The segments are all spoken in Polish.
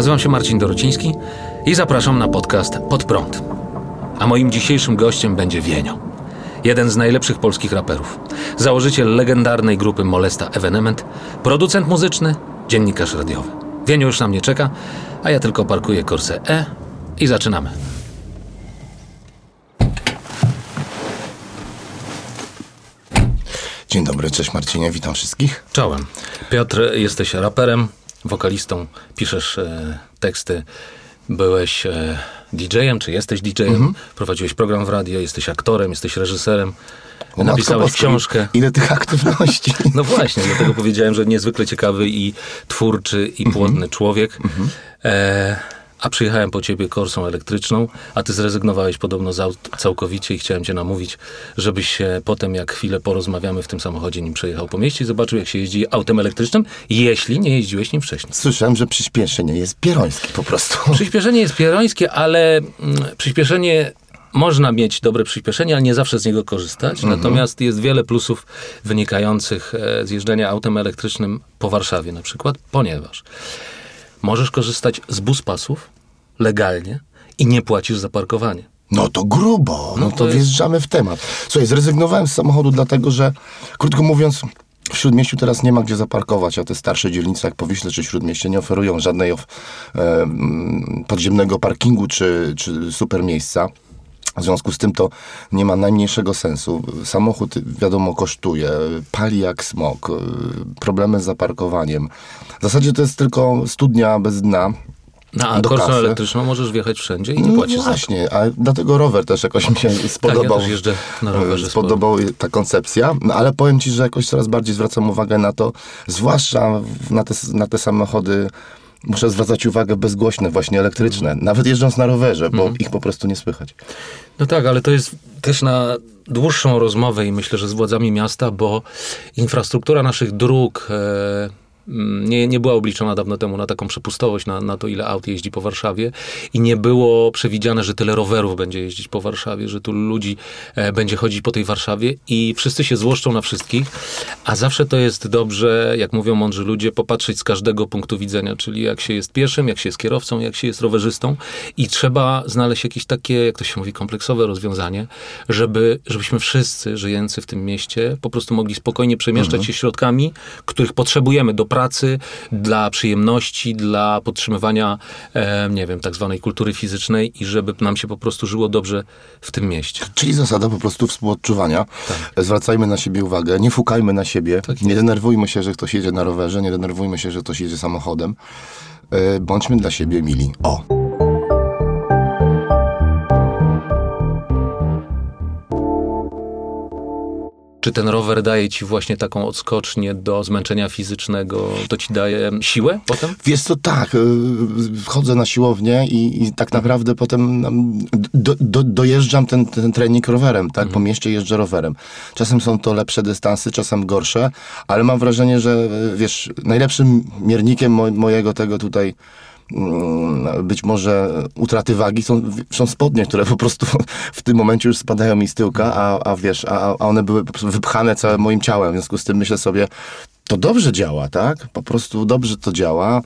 Nazywam się Marcin Dorociński i zapraszam na podcast Pod Prąd. A moim dzisiejszym gościem będzie Wienio. Jeden z najlepszych polskich raperów. Założyciel legendarnej grupy Molesta Evenement, producent muzyczny, dziennikarz radiowy. Wienio już na mnie czeka, a ja tylko parkuję korsę E i zaczynamy. Dzień dobry, cześć Marcinie, witam wszystkich. Czołem. Piotr, jesteś raperem, wokalistą, piszesz teksty, byłeś DJ-em, czy jesteś DJ-em, prowadziłeś program w radio, jesteś aktorem, jesteś reżyserem, napisałeś książkę. Ile tych aktywności. No właśnie, dlatego powiedziałem, że niezwykle ciekawy i twórczy i płodny człowiek. A przyjechałem po ciebie korsą elektryczną, a ty zrezygnowałeś podobno całkowicie i chciałem cię namówić, żebyś się potem, jak chwilę porozmawiamy w tym samochodzie, nim przejechał po mieście i zobaczył, jak się jeździ autem elektrycznym, jeśli nie jeździłeś nim wcześniej. Słyszałem, że przyspieszenie jest pierońskie po prostu. Przyspieszenie jest pierońskie, ale przyspieszenie... Można mieć dobre przyspieszenie, ale nie zawsze z niego korzystać. Natomiast jest wiele plusów wynikających z jeżdżenia autem elektrycznym po Warszawie na przykład, ponieważ możesz korzystać z buspasów legalnie i nie płacisz za parkowanie. No to grubo, to wjeżdżamy w temat. Słuchaj, zrezygnowałem z samochodu dlatego, że krótko mówiąc, w Śródmieściu teraz nie ma gdzie zaparkować, a te starsze dzielnice jak Powiśle czy Śródmieście nie oferują żadnego podziemnego parkingu czy super miejsca. W związku z tym to nie ma najmniejszego sensu. Samochód, wiadomo, kosztuje, pali jak smog, problemy z zaparkowaniem. W zasadzie to jest tylko studnia bez dna. A korsą elektryczną możesz wjechać wszędzie i nie płacisz za to. Właśnie, a dlatego rower też jakoś mi się spodobał. Tak, ja też jeżdżę na rowerze. Spodobała ta koncepcja, no ale powiem ci, że jakoś coraz bardziej zwracam uwagę na to, zwłaszcza na te samochody, muszę zwracać uwagę, bezgłośne, właśnie elektryczne, nawet jeżdżąc na rowerze, bo ich po prostu nie słychać. No tak, ale to jest też na dłuższą rozmowę i myślę, że z władzami miasta, bo infrastruktura naszych dróg nie była obliczona dawno temu na taką przepustowość, na to, ile aut jeździ po Warszawie i nie było przewidziane, że tyle rowerów będzie jeździć po Warszawie, że tu ludzi będzie chodzić po tej Warszawie i wszyscy się złoszczą na wszystkich, a zawsze to jest dobrze, jak mówią mądrzy ludzie, popatrzeć z każdego punktu widzenia, czyli jak się jest pieszym, jak się jest kierowcą, jak się jest rowerzystą i trzeba znaleźć jakieś takie, jak to się mówi, kompleksowe rozwiązanie, żebyśmy wszyscy żyjący w tym mieście po prostu mogli spokojnie przemieszczać się środkami, których potrzebujemy do pracy, dla przyjemności, dla podtrzymywania, nie wiem, tak zwanej kultury fizycznej i żeby nam się po prostu żyło dobrze w tym mieście. Czyli zasada po prostu współodczuwania. Tak. Zwracajmy na siebie uwagę, nie fukajmy na siebie, tak nie denerwujmy się, że ktoś jedzie na rowerze, nie denerwujmy się, że ktoś jedzie samochodem. Bądźmy dla siebie mili. O! Czy ten rower daje ci właśnie taką odskocznię do zmęczenia fizycznego? To ci daje siłę potem? Wiesz co, tak. Chodzę na siłownię i tak naprawdę potem dojeżdżam ten trening rowerem. Tak? Po mieście jeżdżę rowerem. Czasem są to lepsze dystansy, czasem gorsze, ale mam wrażenie, że wiesz, najlepszym miernikiem mojego tego tutaj być może utraty wagi są spodnie, które po prostu w tym momencie już spadają mi z tyłka, a one były wypchane całym moim ciałem, w związku z tym myślę sobie, to dobrze działa, tak? Po prostu dobrze to działa.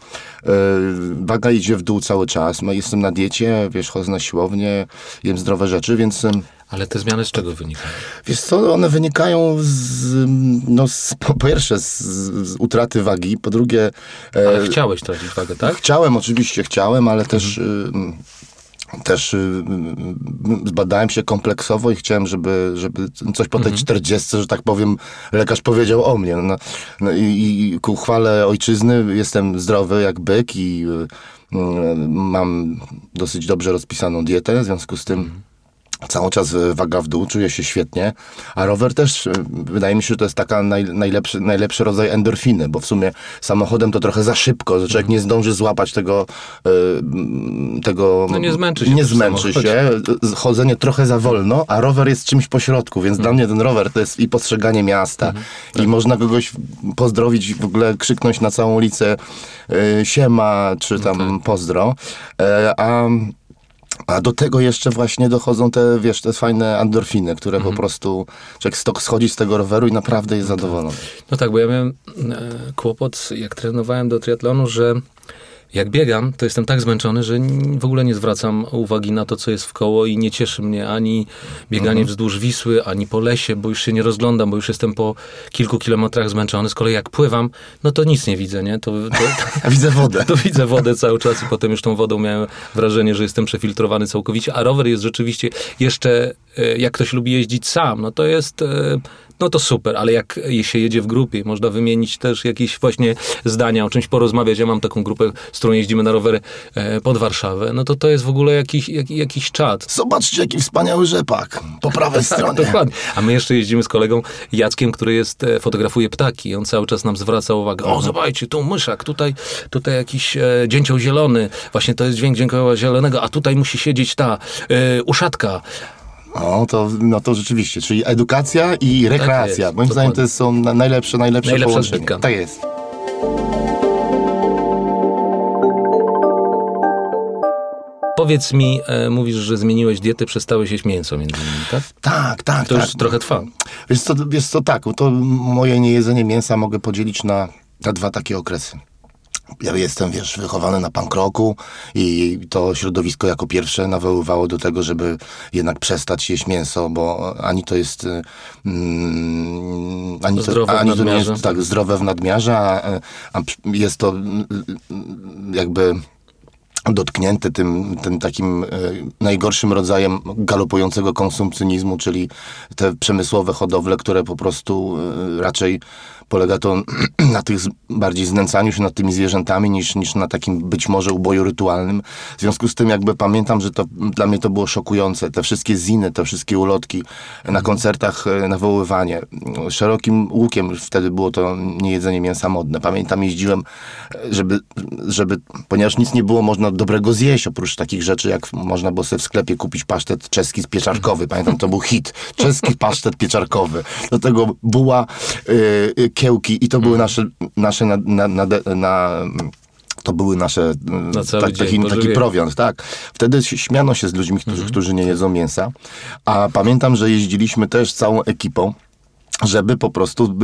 Waga idzie w dół cały czas, no jestem na diecie, wiesz, chodzę na siłownię, jem zdrowe rzeczy, więc... Ale te zmiany z czego wynikają? Wiesz co, one wynikają po pierwsze z utraty wagi, po drugie... Ale chciałeś tracić wagę, tak? Oczywiście chciałem, ale też zbadałem się kompleksowo i chciałem, żeby coś po tej 40, że tak powiem, lekarz powiedział o mnie. No i ku chwale ojczyzny jestem zdrowy jak byk i mam dosyć dobrze rozpisaną dietę, w związku z tym cały czas waga w dół, czuję się świetnie, a rower też, wydaje mi się, że to jest taka najlepszy rodzaj endorfiny, bo w sumie samochodem to trochę za szybko, że człowiek nie zdąży złapać tego... No nie zmęczy się. Chodzenie trochę za wolno, a rower jest czymś pośrodku, więc dla mnie ten rower to jest i postrzeganie miasta, i można kogoś pozdrowić, w ogóle krzyknąć na całą ulicę siema, czy tam pozdro, a do tego jeszcze właśnie dochodzą te, wiesz, te fajne endorfiny, które po prostu człowiek schodzi z tego roweru i naprawdę jest zadowolony. No tak, bo ja miałem kłopot, jak trenowałem do triatlonu, że Jak biegam, to jestem tak zmęczony, że w ogóle nie zwracam uwagi na to, co jest wkoło i nie cieszy mnie ani bieganie wzdłuż Wisły, ani po lesie, bo już się nie rozglądam, bo już jestem po kilku kilometrach zmęczony. Z kolei jak pływam, no to nic nie widzę, nie? To widzę wodę. To widzę wodę cały czas i potem już tą wodą miałem wrażenie, że jestem przefiltrowany całkowicie, a rower jest rzeczywiście jeszcze, jak ktoś lubi jeździć sam, no to jest... No to super, ale jak się jedzie w grupie, można wymienić też jakieś właśnie zdania, o czymś porozmawiać. Ja mam taką grupę, z którą jeździmy na rowery pod Warszawę. No to jest w ogóle jakiś czad. Zobaczcie, jaki wspaniały rzepak po prawej stronie. Tak, dokładnie. A my jeszcze jeździmy z kolegą Jackiem, który fotografuje ptaki. I on cały czas nam zwraca uwagę. O, zobaczcie, tu myszak, tutaj jakiś dzięcioł zielony. Właśnie to jest dźwięk dzięcioła zielonego, a tutaj musi siedzieć ta uszatka. No to rzeczywiście, czyli edukacja i rekreacja. Tak jest, moim zdaniem to są najlepsze połączenia. Tak jest. Powiedz mi, mówisz, że zmieniłeś dietę, przestałeś jeść mięso między innymi, tak? Tak. To już trochę trwa. Wiesz co, tak, to moje niejedzenie mięsa mogę podzielić na dwa takie okresy. Ja jestem, wychowany na punk rocku i to środowisko jako pierwsze nawoływało do tego, żeby jednak przestać jeść mięso, bo ani to jest... Ani to nie jest tak zdrowe w nadmiarze, a jest to jakby... dotknięte tym takim najgorszym rodzajem galopującego konsumpcjonizmu, czyli te przemysłowe hodowle, które po prostu raczej polega to na tych bardziej znęcaniu się nad tymi zwierzętami niż na takim być może uboju rytualnym. W związku z tym jakby pamiętam, że to dla mnie to było szokujące. Te wszystkie ziny, te wszystkie ulotki na koncertach, nawoływanie. Szerokim łukiem już wtedy było to niejedzenie mięsa modne. Pamiętam, jeździłem, żeby ponieważ nic nie było można dobrego zjeść, oprócz takich rzeczy, jak można było sobie w sklepie kupić pasztet czeski pieczarkowy. Pamiętam, to był hit. Czeski pasztet pieczarkowy. Do tego buła, kiełki i to były nasze to były nasze taki prowiant, tak. Wtedy śmiano się z ludźmi, którzy nie jedzą mięsa. A pamiętam, że jeździliśmy też całą ekipą, żeby po prostu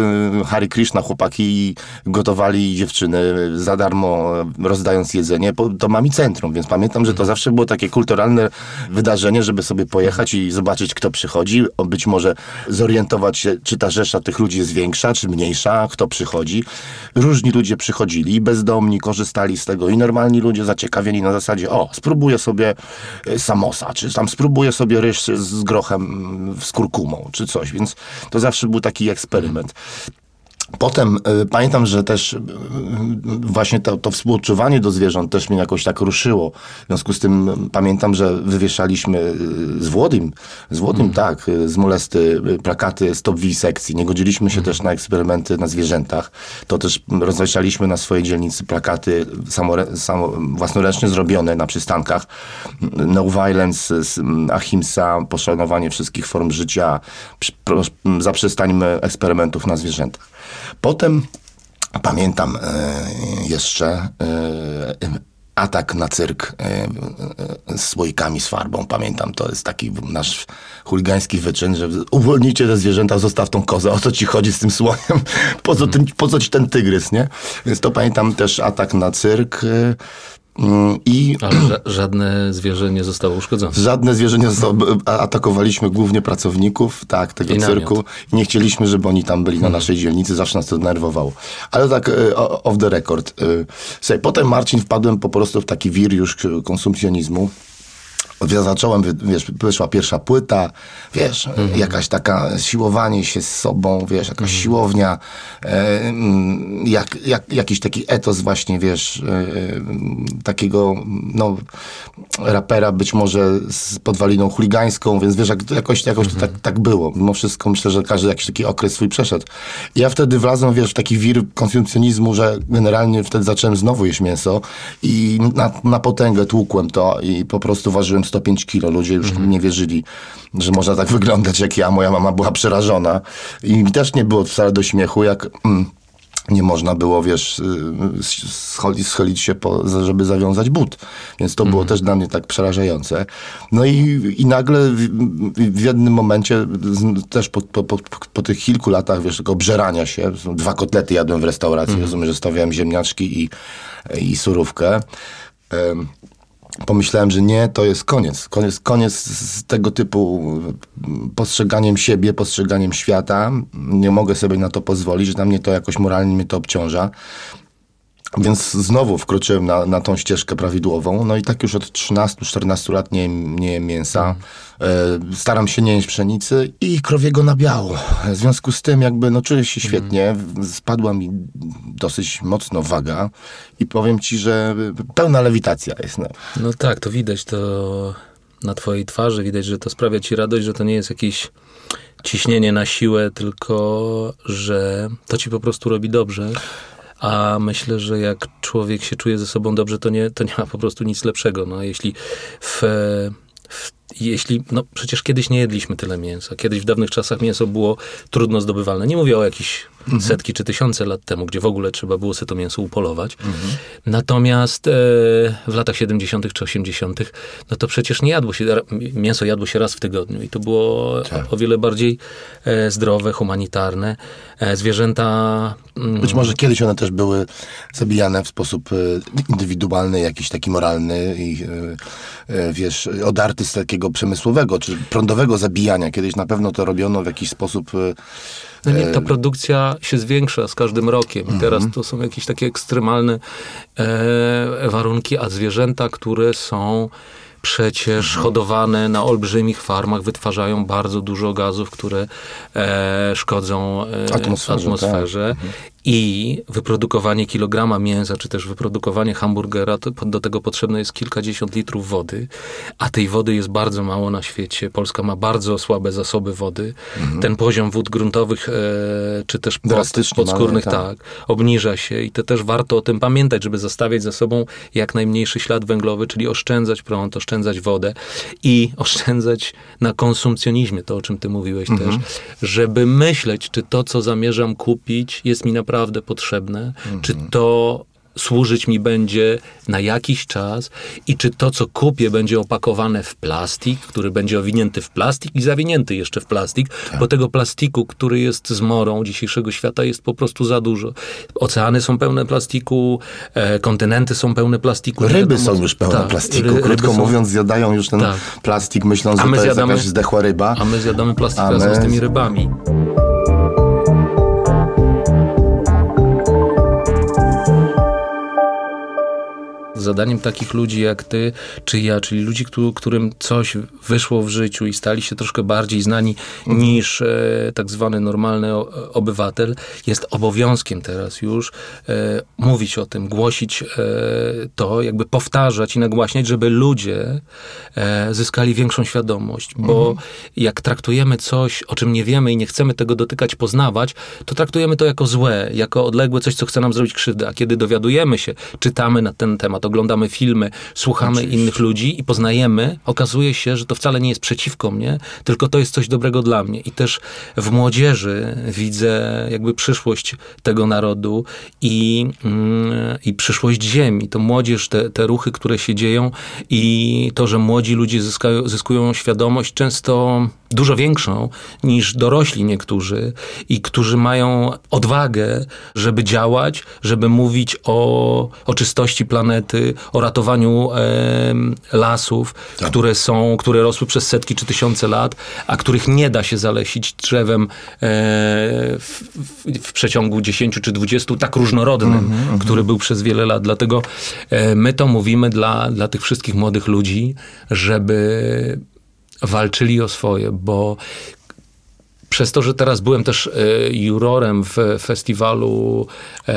Hari Krishna chłopaki gotowali dziewczyny za darmo, rozdając jedzenie. To Mami Centrum, więc pamiętam, że to zawsze było takie kulturalne wydarzenie, żeby sobie pojechać i zobaczyć, kto przychodzi. Być może zorientować się, czy ta rzesza tych ludzi jest większa, czy mniejsza, kto przychodzi. Różni ludzie przychodzili, bezdomni, korzystali z tego i normalni ludzie zaciekawieni na zasadzie, spróbuję sobie samosa, czy tam spróbuję sobie ryż z grochem, z kurkumą, czy coś. Więc to zawsze był taki eksperyment. Potem pamiętam, że też właśnie to współczuwanie do zwierząt też mnie jakoś tak ruszyło. W związku z tym pamiętam, że wywieszaliśmy z Włodym, tak, z Molesty plakaty Stop Wisekcji. Nie godziliśmy się też na eksperymenty na zwierzętach. To też rozwieszaliśmy na swojej dzielnicy plakaty własnoręcznie zrobione na przystankach. No violence, ahimsa, poszanowanie wszystkich form życia. Zaprzestańmy eksperymentów na zwierzętach. Potem pamiętam jeszcze atak na cyrk z słoikami, z farbą. Pamiętam, to jest taki nasz chuligański wyczyn, że uwolnijcie te zwierzęta, zostaw tą kozę. O co ci chodzi z tym słoniem? Po co ci ten tygrys, nie? Więc to pamiętam też atak na cyrk. Ale żadne zwierzę nie zostało uszkodzone. Żadne zwierzę nie zostało. Atakowaliśmy głównie pracowników tego cyrku. Nie chcieliśmy, żeby oni tam byli na naszej dzielnicy. Zawsze nas to denerwowało. Ale tak off the record. Potem, Marcin, wpadłem po prostu w taki wir już konsumpcjonizmu. Ja zacząłem, wyszła pierwsza płyta, jakaś taka siłowanie się z sobą, jakaś siłownia, jakiś taki etos właśnie, takiego, rapera być może z podwaliną chuligańską, więc jakoś to tak było. Mimo wszystko myślę, że każdy jakiś taki okres swój przeszedł. I ja wtedy wlazłem, w taki wir konsumpcjonizmu, że generalnie wtedy zacząłem znowu jeść mięso i na potęgę tłukłem to i po prostu ważyłem 105 kilo. Ludzie już nie wierzyli, że można tak wyglądać jak ja. Moja mama była przerażona i mi też nie było wcale do śmiechu, jak nie można było, wiesz, scholić się, żeby zawiązać but. Więc to było też dla mnie tak przerażające. No i nagle w jednym momencie, też po tych kilku latach, wiesz, tylko obżerania się, dwa kotlety jadłem w restauracji, rozumiem, że stawiałem ziemniaczki i surówkę. Pomyślałem, że nie, to jest koniec z tego typu postrzeganiem siebie, postrzeganiem świata. Nie mogę sobie na to pozwolić, że na mnie to jakoś moralnie mnie to obciąża. Więc znowu wkroczyłem na tą ścieżkę prawidłową. No i tak już od 13-14 lat nie jem mięsa. Staram się nie jeść pszenicy i krowiego nabiału. W związku z tym jakby no czuję się świetnie. Spadła mi dosyć mocno waga i powiem ci, że pełna lewitacja jest. No tak, to widać to na twojej twarzy. Widać, że to sprawia ci radość, że to nie jest jakieś ciśnienie na siłę, tylko że to ci po prostu robi dobrze. A myślę, że jak człowiek się czuje ze sobą dobrze, to nie ma po prostu nic lepszego. No, jeśli przecież kiedyś nie jedliśmy tyle mięsa. Kiedyś w dawnych czasach mięso było trudno zdobywalne. Nie mówię o jakichś setki czy tysiące lat temu, gdzie w ogóle trzeba było sobie to mięso upolować. Natomiast w latach 70. czy 80. no to przecież nie jadło się, mięso jadło się raz w tygodniu i to było o wiele bardziej zdrowe, humanitarne. Zwierzęta... Być może kiedyś one też były zabijane w sposób indywidualny, jakiś taki moralny i wiesz, odarty z takiego przemysłowego, czy prądowego zabijania. Kiedyś na pewno to robiono w jakiś sposób... No nie, ta produkcja się zwiększa z każdym rokiem. I teraz to są jakieś takie ekstremalne warunki, a zwierzęta, które są przecież hodowane na olbrzymich farmach, wytwarzają bardzo dużo gazów, które szkodzą atmosferze. I wyprodukowanie kilograma mięsa, czy też wyprodukowanie hamburgera, to do tego potrzebne jest kilkadziesiąt litrów wody, a tej wody jest bardzo mało na świecie. Polska ma bardzo słabe zasoby wody. Ten poziom wód gruntowych, czy też podskórnych, obniża się i to też warto o tym pamiętać, żeby zostawiać za sobą jak najmniejszy ślad węglowy, czyli oszczędzać prąd, oszczędzać wodę i oszczędzać na konsumpcjonizmie, to o czym ty mówiłeś też, żeby myśleć, czy to, co zamierzam kupić, jest mi naprawdę potrzebne, czy to służyć mi będzie na jakiś czas i czy to, co kupię, będzie opakowane w plastik, który będzie owinięty w plastik i zawinięty jeszcze w plastik, bo tego plastiku, który jest zmorą dzisiejszego świata, jest po prostu za dużo. Oceany są pełne plastiku, kontynenty są pełne plastiku. Ryby są już pełne plastiku. Krótko mówiąc, zjadają już ten plastik, myśląc, że to jest jakaś zdechła ryba. A my zjadamy plastik razem z tymi rybami. Zadaniem takich ludzi jak ty, czy ja, czyli ludzi, którym coś wyszło w życiu i stali się troszkę bardziej znani niż tak zwany normalny obywatel, jest obowiązkiem teraz już mówić o tym, głosić to, jakby powtarzać i nagłaśniać, żeby ludzie zyskali większą świadomość, bo jak traktujemy coś, o czym nie wiemy i nie chcemy tego dotykać, poznawać, to traktujemy to jako złe, jako odległe, coś, co chce nam zrobić krzywdę, a kiedy dowiadujemy się, czytamy na ten temat, oglądamy filmy, słuchamy innych ludzi i poznajemy, okazuje się, że to wcale nie jest przeciwko mnie, tylko to jest coś dobrego dla mnie. I też w młodzieży widzę jakby przyszłość tego narodu i przyszłość ziemi. To młodzież, te ruchy, które się dzieją i to, że młodzi ludzie zyskują świadomość często dużo większą niż dorośli niektórzy i którzy mają odwagę, żeby działać, żeby mówić o czystości planety, o ratowaniu lasów, które rosły przez setki czy tysiące lat, a których nie da się zalesić drzewem w przeciągu 10 czy 20, tak różnorodnym, który był przez wiele lat. Dlatego my to mówimy dla tych wszystkich młodych ludzi, żeby walczyli o swoje, bo przez to, że teraz byłem też jurorem w festiwalu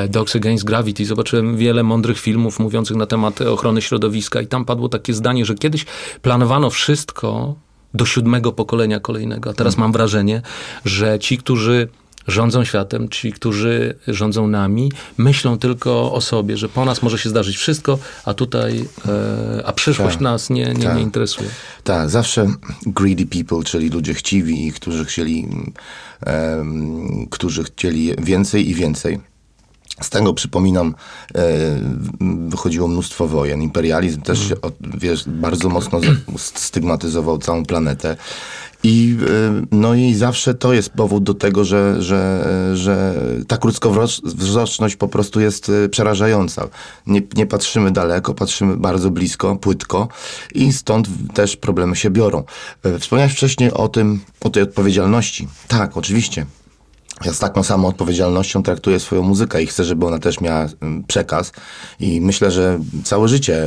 Docs Against Gravity, zobaczyłem wiele mądrych filmów mówiących na temat ochrony środowiska i tam padło takie zdanie, że kiedyś planowano wszystko do 7. pokolenia kolejnego. A teraz mam wrażenie, że ci, którzy rządzą światem, ci, którzy rządzą nami, myślą tylko o sobie, że po nas może się zdarzyć wszystko, a tutaj, przyszłość nas nie interesuje. Tak, zawsze greedy people, czyli ludzie chciwi, którzy chcieli więcej i więcej. Z tego, przypominam, wychodziło mnóstwo wojen. Imperializm też się, wiesz, bardzo mocno stygmatyzował całą planetę. I, no i zawsze to jest powód do tego, że ta krótkowzroczność po prostu jest przerażająca. Nie patrzymy daleko, patrzymy bardzo blisko, płytko i stąd też problemy się biorą. Wspomniałeś wcześniej o tej odpowiedzialności. Tak, oczywiście. Ja z taką samą odpowiedzialnością traktuję swoją muzykę i chcę, żeby ona też miała przekaz. I myślę, że całe życie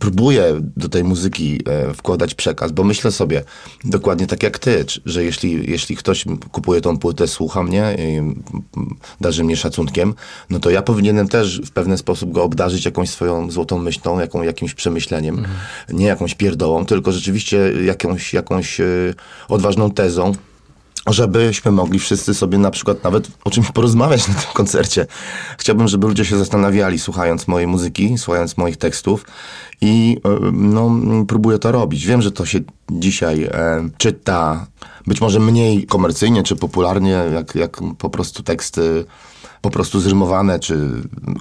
próbuję do tej muzyki wkładać przekaz, bo myślę sobie dokładnie tak jak ty, że jeśli ktoś kupuje tą płytę, słucha mnie, darzy mnie szacunkiem, no to ja powinienem też w pewien sposób go obdarzyć jakąś swoją złotą myślą, jakimś przemyśleniem, nie jakąś pierdołą, tylko rzeczywiście jakąś odważną tezą, żebyśmy mogli wszyscy sobie na przykład nawet o czymś porozmawiać na tym koncercie. Chciałbym, żeby ludzie się zastanawiali, słuchając mojej muzyki, słuchając moich tekstów i no, próbuję to robić. Wiem, że to się dzisiaj czyta być może mniej komercyjnie czy popularnie, jak po prostu teksty po prostu zrymowane czy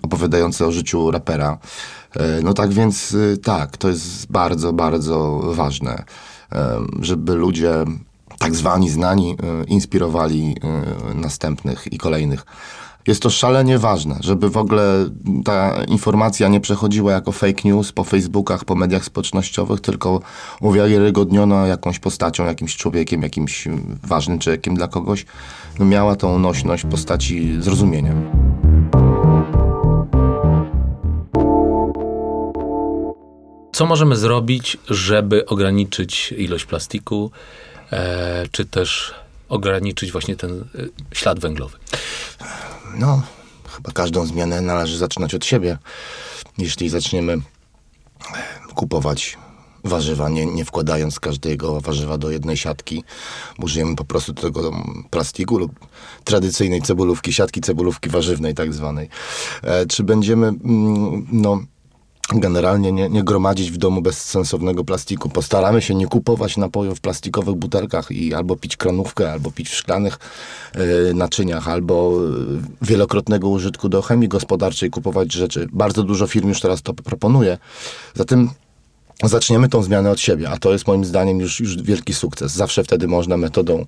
opowiadające o życiu rapera. No tak więc tak, to jest bardzo, bardzo ważne, żeby ludzie tak zwani, znani, inspirowali następnych i kolejnych. Jest to szalenie ważne, żeby w ogóle ta informacja nie przechodziła jako fake news po Facebookach, po mediach społecznościowych, tylko uwiarygodniona jakąś postacią, jakimś człowiekiem, jakimś ważnym człowiekiem dla kogoś, miała tą nośność postaci zrozumienia. Co możemy zrobić, żeby ograniczyć ilość plastiku, czy też ograniczyć właśnie ten ślad węglowy? No, chyba każdą zmianę należy zaczynać od siebie. Jeśli zaczniemy kupować warzywa, nie wkładając każdego warzywa do jednej siatki, użyjemy po prostu tego plastiku lub tradycyjnej cebulówki, siatki cebulówki warzywnej tak zwanej. Czy będziemy, no, generalnie nie gromadzić w domu bezsensownego plastiku. Postaramy się nie kupować napojów w plastikowych butelkach i albo pić kranówkę, albo pić w szklanych naczyniach, albo wielokrotnego użytku do chemii gospodarczej kupować rzeczy. Bardzo dużo firm już teraz to proponuje. Zatem zaczniemy tą zmianę od siebie, a to jest moim zdaniem już wielki sukces. Zawsze wtedy można metodą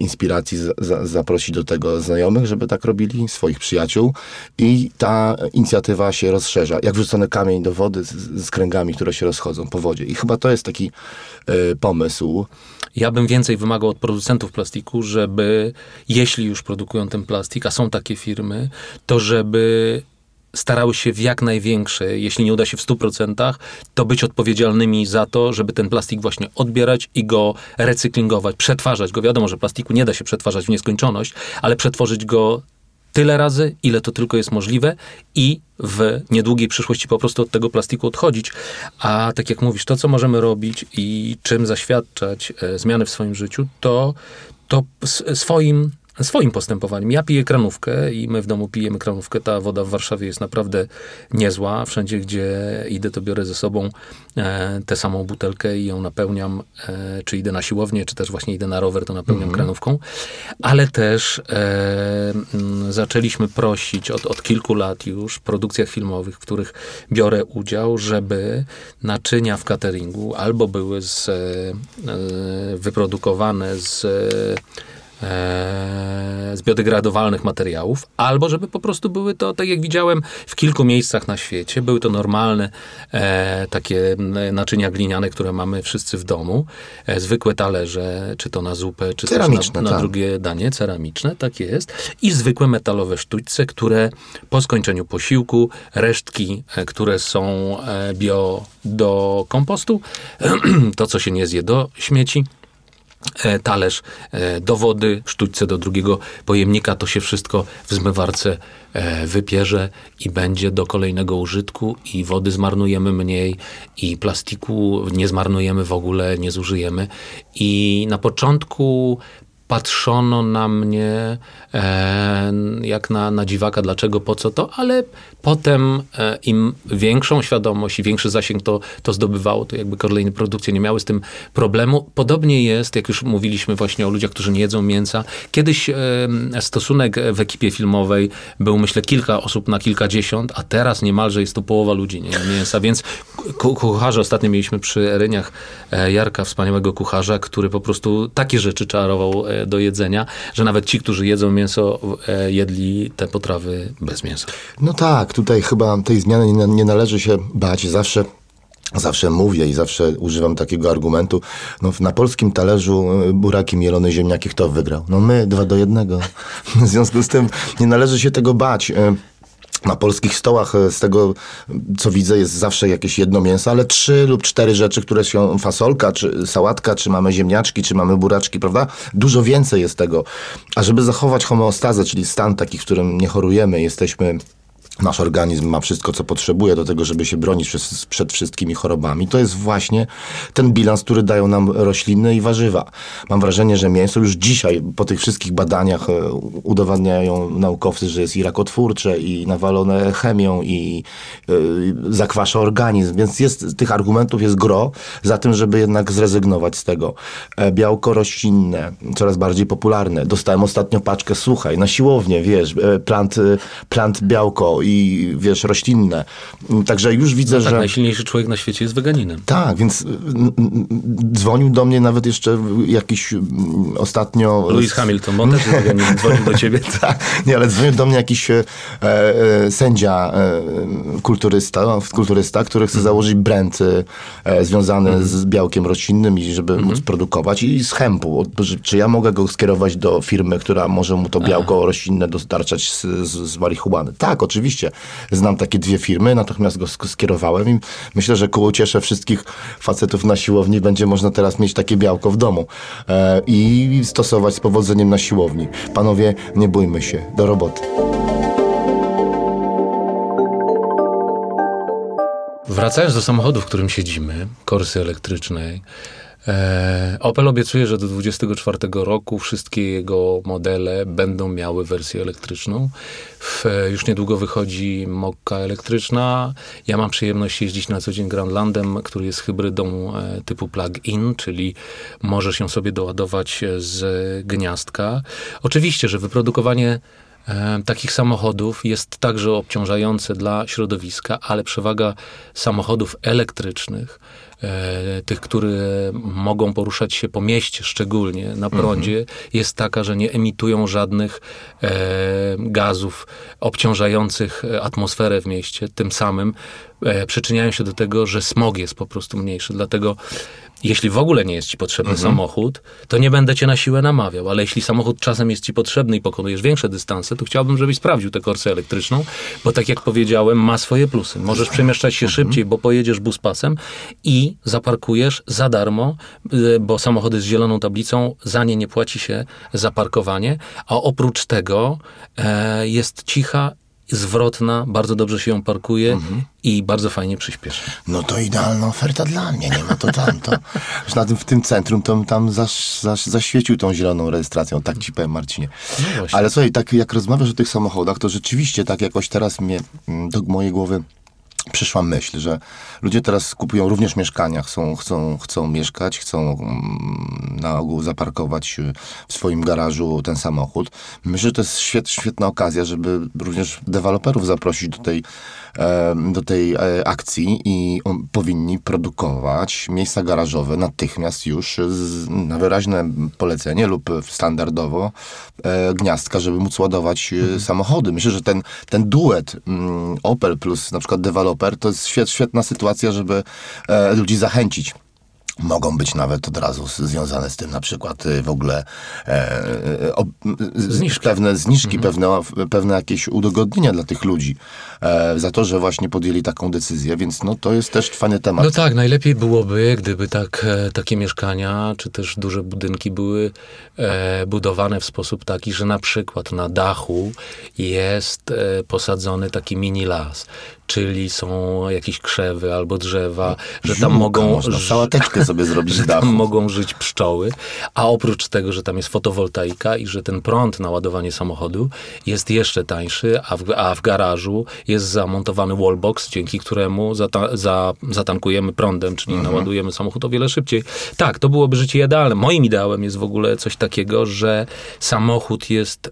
inspiracji zaprosić do tego znajomych, żeby tak robili, swoich przyjaciół i ta inicjatywa się rozszerza. Jak wrzucony kamień do wody z kręgami, które się rozchodzą po wodzie. I chyba to jest taki pomysł. Ja bym więcej wymagał od producentów plastiku, żeby, jeśli już produkują ten plastik, a są takie firmy, to żeby starały się w jak największej, jeśli nie uda się w 100%, to być odpowiedzialnymi za to, żeby ten plastik właśnie odbierać i go recyklingować, przetwarzać go. Wiadomo, że plastiku nie da się przetwarzać w nieskończoność, ale przetworzyć go tyle razy, ile to tylko jest możliwe i w niedługiej przyszłości po prostu od tego plastiku odchodzić. A tak jak mówisz, to co możemy robić i czym zaświadczać zmiany w swoim życiu, to swoim postępowaniem. Ja piję kranówkę i my w domu pijemy kranówkę. Ta woda w Warszawie jest naprawdę niezła. Wszędzie, gdzie idę, to biorę ze sobą tę samą butelkę i ją napełniam. Czy idę na siłownię, czy też właśnie idę na rower, to napełniam kranówką. Ale też zaczęliśmy prosić od kilku lat już w produkcjach filmowych, w których biorę udział, żeby naczynia w cateringu albo były wyprodukowane z biodegradowalnych materiałów, albo żeby po prostu były to, tak jak widziałem w kilku miejscach na świecie, były to normalne takie naczynia gliniane, które mamy wszyscy w domu, zwykłe talerze, czy to na zupę, czy też na drugie danie, ceramiczne, tak jest, i zwykłe metalowe sztućce, które po skończeniu posiłku, resztki, które są do kompostu, to co się nie zje do śmieci, talerz do wody, sztućce do drugiego pojemnika, to się wszystko w zmywarce wypierze i będzie do kolejnego użytku i wody zmarnujemy mniej i plastiku nie zmarnujemy w ogóle, nie zużyjemy. I na początku patrzono na mnie jak na dziwaka, dlaczego, po co to, ale potem im większą świadomość i większy zasięg to zdobywało, to jakby kolejne produkcje nie miały z tym problemu. Podobnie jest, jak już mówiliśmy właśnie o ludziach, którzy nie jedzą mięsa. Kiedyś stosunek w ekipie filmowej był, myślę, kilka osób na kilkadziesiąt, a teraz niemalże jest to połowa ludzi nie je mięsa, więc kucharze, ostatnio mieliśmy przy Eryniach Jarka, wspaniałego kucharza, który po prostu takie rzeczy czarował do jedzenia, że nawet ci, którzy jedzą mięso, jedli te potrawy bez mięsa. No tak, tutaj chyba tej zmiany nie należy się bać. Zawsze mówię i zawsze używam takiego argumentu, no na polskim talerzu buraki, mielone ziemniaki, kto wygrał? No my, 2-1. W związku z tym nie należy się tego bać. Na polskich stołach, z tego co widzę, jest zawsze jakieś jedno mięso, ale 3 lub 4 rzeczy, które się fasolka, czy sałatka, czy mamy ziemniaczki, czy mamy buraczki, prawda? Dużo więcej jest tego. A żeby zachować homeostazę, czyli stan taki, w którym nie chorujemy, nasz organizm ma wszystko, co potrzebuje do tego, żeby się bronić przed wszystkimi chorobami. To jest właśnie ten bilans, który dają nam rośliny i warzywa. Mam wrażenie, że mięso już dzisiaj, po tych wszystkich badaniach, udowadniają naukowcy, że jest i rakotwórcze, i nawalone chemią, i zakwasza organizm. Więc tych argumentów jest gro za tym, żeby jednak zrezygnować z tego. Białko roślinne, coraz bardziej popularne. Dostałem ostatnio paczkę, słuchaj, na siłownię, wiesz, plant białko i wiesz, roślinne. Także już widzę, tak, że... najsilniejszy człowiek na świecie jest weganinem. Tak, więc dzwonił do mnie nawet jeszcze jakiś ostatnio... Lewis Hamilton, on też jest weganinem, dzwonił do ciebie. Tak, nie, ale dzwonił do mnie jakiś sędzia, kulturysta, który chce założyć brand związany z białkiem roślinnym i żeby móc produkować i z hempu. Czy ja mogę go skierować do firmy, która może mu to białko roślinne dostarczać z marihuany? Tak, oczywiście. Znam takie 2 firmy, natomiast go skierowałem i myślę, że ku ucieszę wszystkich facetów na siłowni będzie można teraz mieć takie białko w domu i stosować z powodzeniem na siłowni. Panowie, nie bójmy się. Do roboty. Wracając do samochodu, w którym siedzimy, Korsy elektrycznej, Opel obiecuje, że do 2024 roku wszystkie jego modele będą miały wersję elektryczną. Już niedługo wychodzi Mokka elektryczna. Ja mam przyjemność jeździć na co dzień Grand Landem, który jest hybrydą typu plug-in, czyli możesz ją sobie doładować z gniazdka. Oczywiście, że wyprodukowanie takich samochodów jest także obciążające dla środowiska, ale przewaga samochodów elektrycznych, tych, które mogą poruszać się po mieście, szczególnie na prądzie, jest taka, że nie emitują żadnych gazów obciążających atmosferę w mieście. Tym samym przyczyniają się do tego, że smog jest po prostu mniejszy. Dlatego jeśli w ogóle nie jest ci potrzebny samochód, to nie będę cię na siłę namawiał, ale jeśli samochód czasem jest ci potrzebny i pokonujesz większe dystanse, to chciałbym, żebyś sprawdził tę Korsę elektryczną, bo tak jak powiedziałem, ma swoje plusy. Możesz przemieszczać się szybciej, bo pojedziesz buspasem i zaparkujesz za darmo, bo samochody z zieloną tablicą, za nie płaci się za parkowanie, a oprócz tego jest cicha, zwrotna, bardzo dobrze się ją parkuje i bardzo fajnie przyspieszy. No to idealna oferta dla mnie, nie ma to tamto. W tym centrum to tam zaświecił tą zieloną rejestracją, tak ci powiem, Marcinie. No ale słuchaj, tak jak rozmawiasz o tych samochodach, to rzeczywiście tak jakoś teraz do mojej głowy przyszła myśl, że ludzie teraz kupują również mieszkania, chcą mieszkać, chcą na ogół zaparkować w swoim garażu ten samochód. Myślę, że to jest świetna okazja, żeby również deweloperów zaprosić do tej akcji i powinni produkować miejsca garażowe natychmiast już na wyraźne polecenie lub standardowo gniazdka, żeby móc ładować samochody. Myślę, że ten duet Opel plus na przykład deweloper to jest świetna sytuacja, żeby ludzi zachęcić. Mogą być nawet od razu związane z tym na przykład w ogóle pewne zniżki, pewne jakieś udogodnienia dla tych ludzi za to, że właśnie podjęli taką decyzję, więc no to jest też fajny temat. No tak, najlepiej byłoby, gdyby takie mieszkania, czy też duże budynki były budowane w sposób taki, że na przykład na dachu jest posadzony taki mini las, czyli są jakieś krzewy albo drzewa, że tam mogą... Sałateczkę sobie zrobić że tam mogą żyć pszczoły, a oprócz tego, że tam jest fotowoltaika i że ten prąd na ładowanie samochodu jest jeszcze tańszy, a w garażu jest zamontowany wallbox, dzięki któremu zatankujemy prądem, czyli naładujemy samochód o wiele szybciej. Tak, to byłoby życie idealne. Moim ideałem jest w ogóle coś takiego, że samochód jest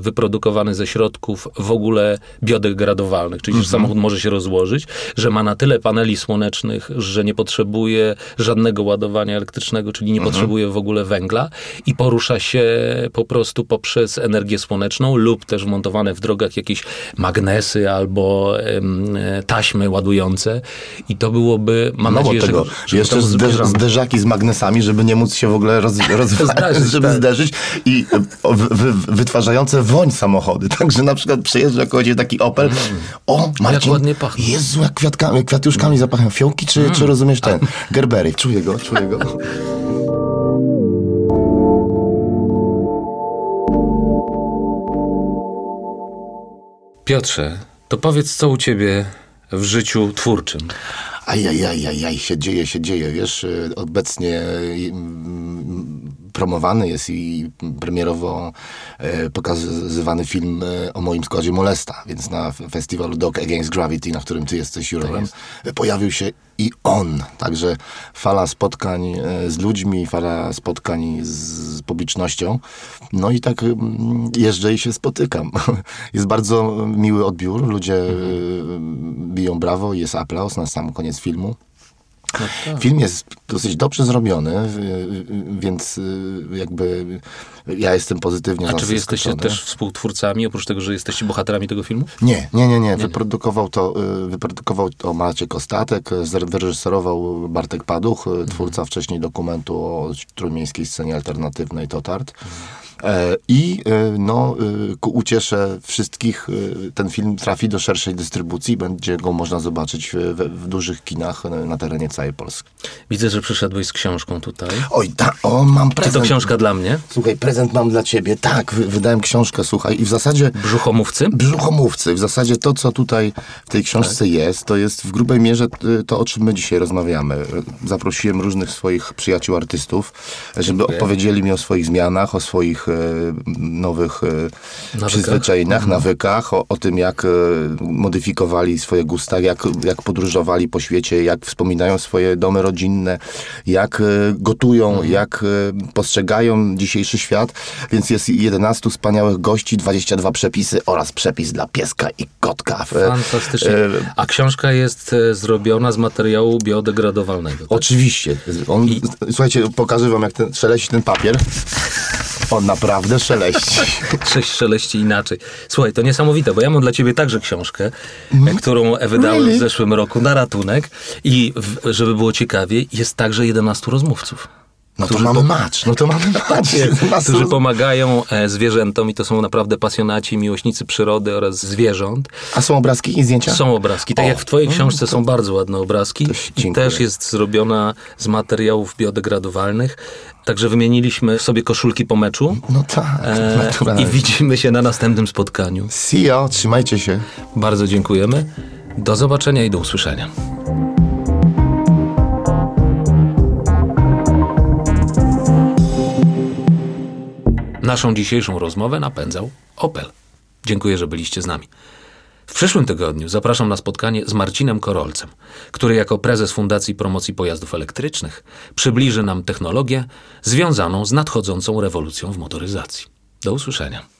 wyprodukowany ze środków w ogóle biodegradowalnych, czyli że samochód może się rozłożyć, że ma na tyle paneli słonecznych, że nie potrzebuje żadnego ładowania elektrycznego, czyli nie potrzebuje w ogóle węgla i porusza się po prostu poprzez energię słoneczną lub też montowane w drogach jakieś magnesy albo taśmy ładujące i to byłoby, mam nadzieję, tego, że jeszcze zderzaki z magnesami, żeby nie móc się w ogóle zderzyć i wytwarzające woń samochody. Także na przykład przejeżdża koło ciebie taki Opel. O, Marcin, ładnie pachnie. Jezu, jak kwiatuszkami zapachem fiołki, czy rozumiesz ten? Gerbery. Czuję go. Piotrze, to powiedz, co u ciebie w życiu twórczym? Ajajajajaj, się dzieje, wiesz, obecnie promowany jest i premierowo pokazywany film o moim składzie Molesta, więc na festiwalu Docs Against Gravity, na którym ty jesteś jurorem, pojawił się i on. Także fala spotkań z ludźmi, fala spotkań z publicznością. No i tak jeżdżę i się spotykam. Jest bardzo miły odbiór, ludzie biją brawo, jest aplauz na sam koniec filmu. No tak. Film jest dosyć dobrze zrobiony, więc jakby ja jestem pozytywnie zaskoczony. A czy wy jesteście też współtwórcami, oprócz tego, że jesteście bohaterami tego filmu? Nie. Wyprodukował to Maciek Ostatek, wyreżyserował Bartek Paduch, twórca wcześniej dokumentu o trójmiejskiej scenie alternatywnej Totart. I no, ku uciesze wszystkich, ten film trafi do szerszej dystrybucji, będzie go można zobaczyć w dużych kinach na terenie całej Polski. Widzę, że przyszedłeś z książką tutaj. Oj, mam prezent. Czy to książka dla mnie? Słuchaj, prezent mam dla ciebie. Tak, wydałem książkę, słuchaj. I w zasadzie... Brzuchomówcy. W zasadzie to, co tutaj w tej książce jest, to jest w grubej mierze to, o czym my dzisiaj rozmawiamy. Zaprosiłem różnych swoich przyjaciół artystów, żeby opowiedzieli mi o swoich zmianach, o swoich nowych przyzwyczajeniach, nawykach, o tym, jak modyfikowali swoje gusta, jak podróżowali po świecie, jak wspominają swoje domy rodzinne, jak gotują, jak postrzegają dzisiejszy świat. Więc jest 11 wspaniałych gości, 22 przepisy oraz przepis dla pieska i kotka. Fantastycznie. A książka jest zrobiona z materiału biodegradowalnego. Tak? Oczywiście. Słuchajcie, pokażę wam, jak szeleści ten papier. On naprawdę szeleści. Szeleści inaczej. Słuchaj, to niesamowite, bo ja mam dla ciebie także książkę, którą wydałem w zeszłym roku na ratunek i żeby było ciekawie, jest także 11 rozmówców. No to mamy match. Którzy pomagają zwierzętom i to są naprawdę pasjonaci, miłośnicy przyrody oraz zwierząt. A są obrazki i zdjęcia? Są obrazki. Tak jak w twojej książce są bardzo ładne obrazki. I też jest zrobiona z materiałów biodegradowalnych. Także wymieniliśmy sobie koszulki po meczu. No tak. I widzimy się na następnym spotkaniu. See ya, trzymajcie się. Bardzo dziękujemy. Do zobaczenia i do usłyszenia. Naszą dzisiejszą rozmowę napędzał Opel. Dziękuję, że byliście z nami. W przyszłym tygodniu zapraszam na spotkanie z Marcinem Korolcem, który jako prezes Fundacji Promocji Pojazdów Elektrycznych przybliży nam technologię związaną z nadchodzącą rewolucją w motoryzacji. Do usłyszenia.